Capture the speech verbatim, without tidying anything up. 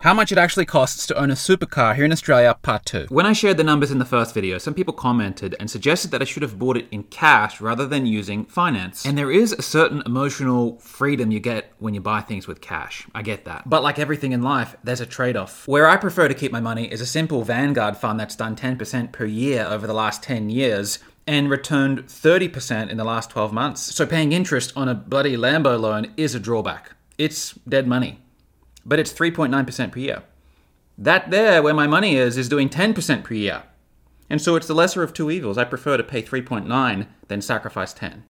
How much it actually costs to own a supercar here in Australia, part two. When I shared the numbers in the first video, some people commented and suggested that I should have bought it in cash rather than using finance. And there is a certain emotional freedom you get when you buy things with cash. I get that. But like everything in life, there's a trade-off. Where I prefer to keep my money is a simple Vanguard fund that's done ten percent per year over the last ten years and returned thirty percent in the last twelve months. So paying interest on a bloody Lambo loan is a drawback. It's dead money. But it's three point nine percent per year. That there, where my money is, is doing ten percent per year. And so it's the lesser of two evils. I prefer to pay three point nine than sacrifice ten.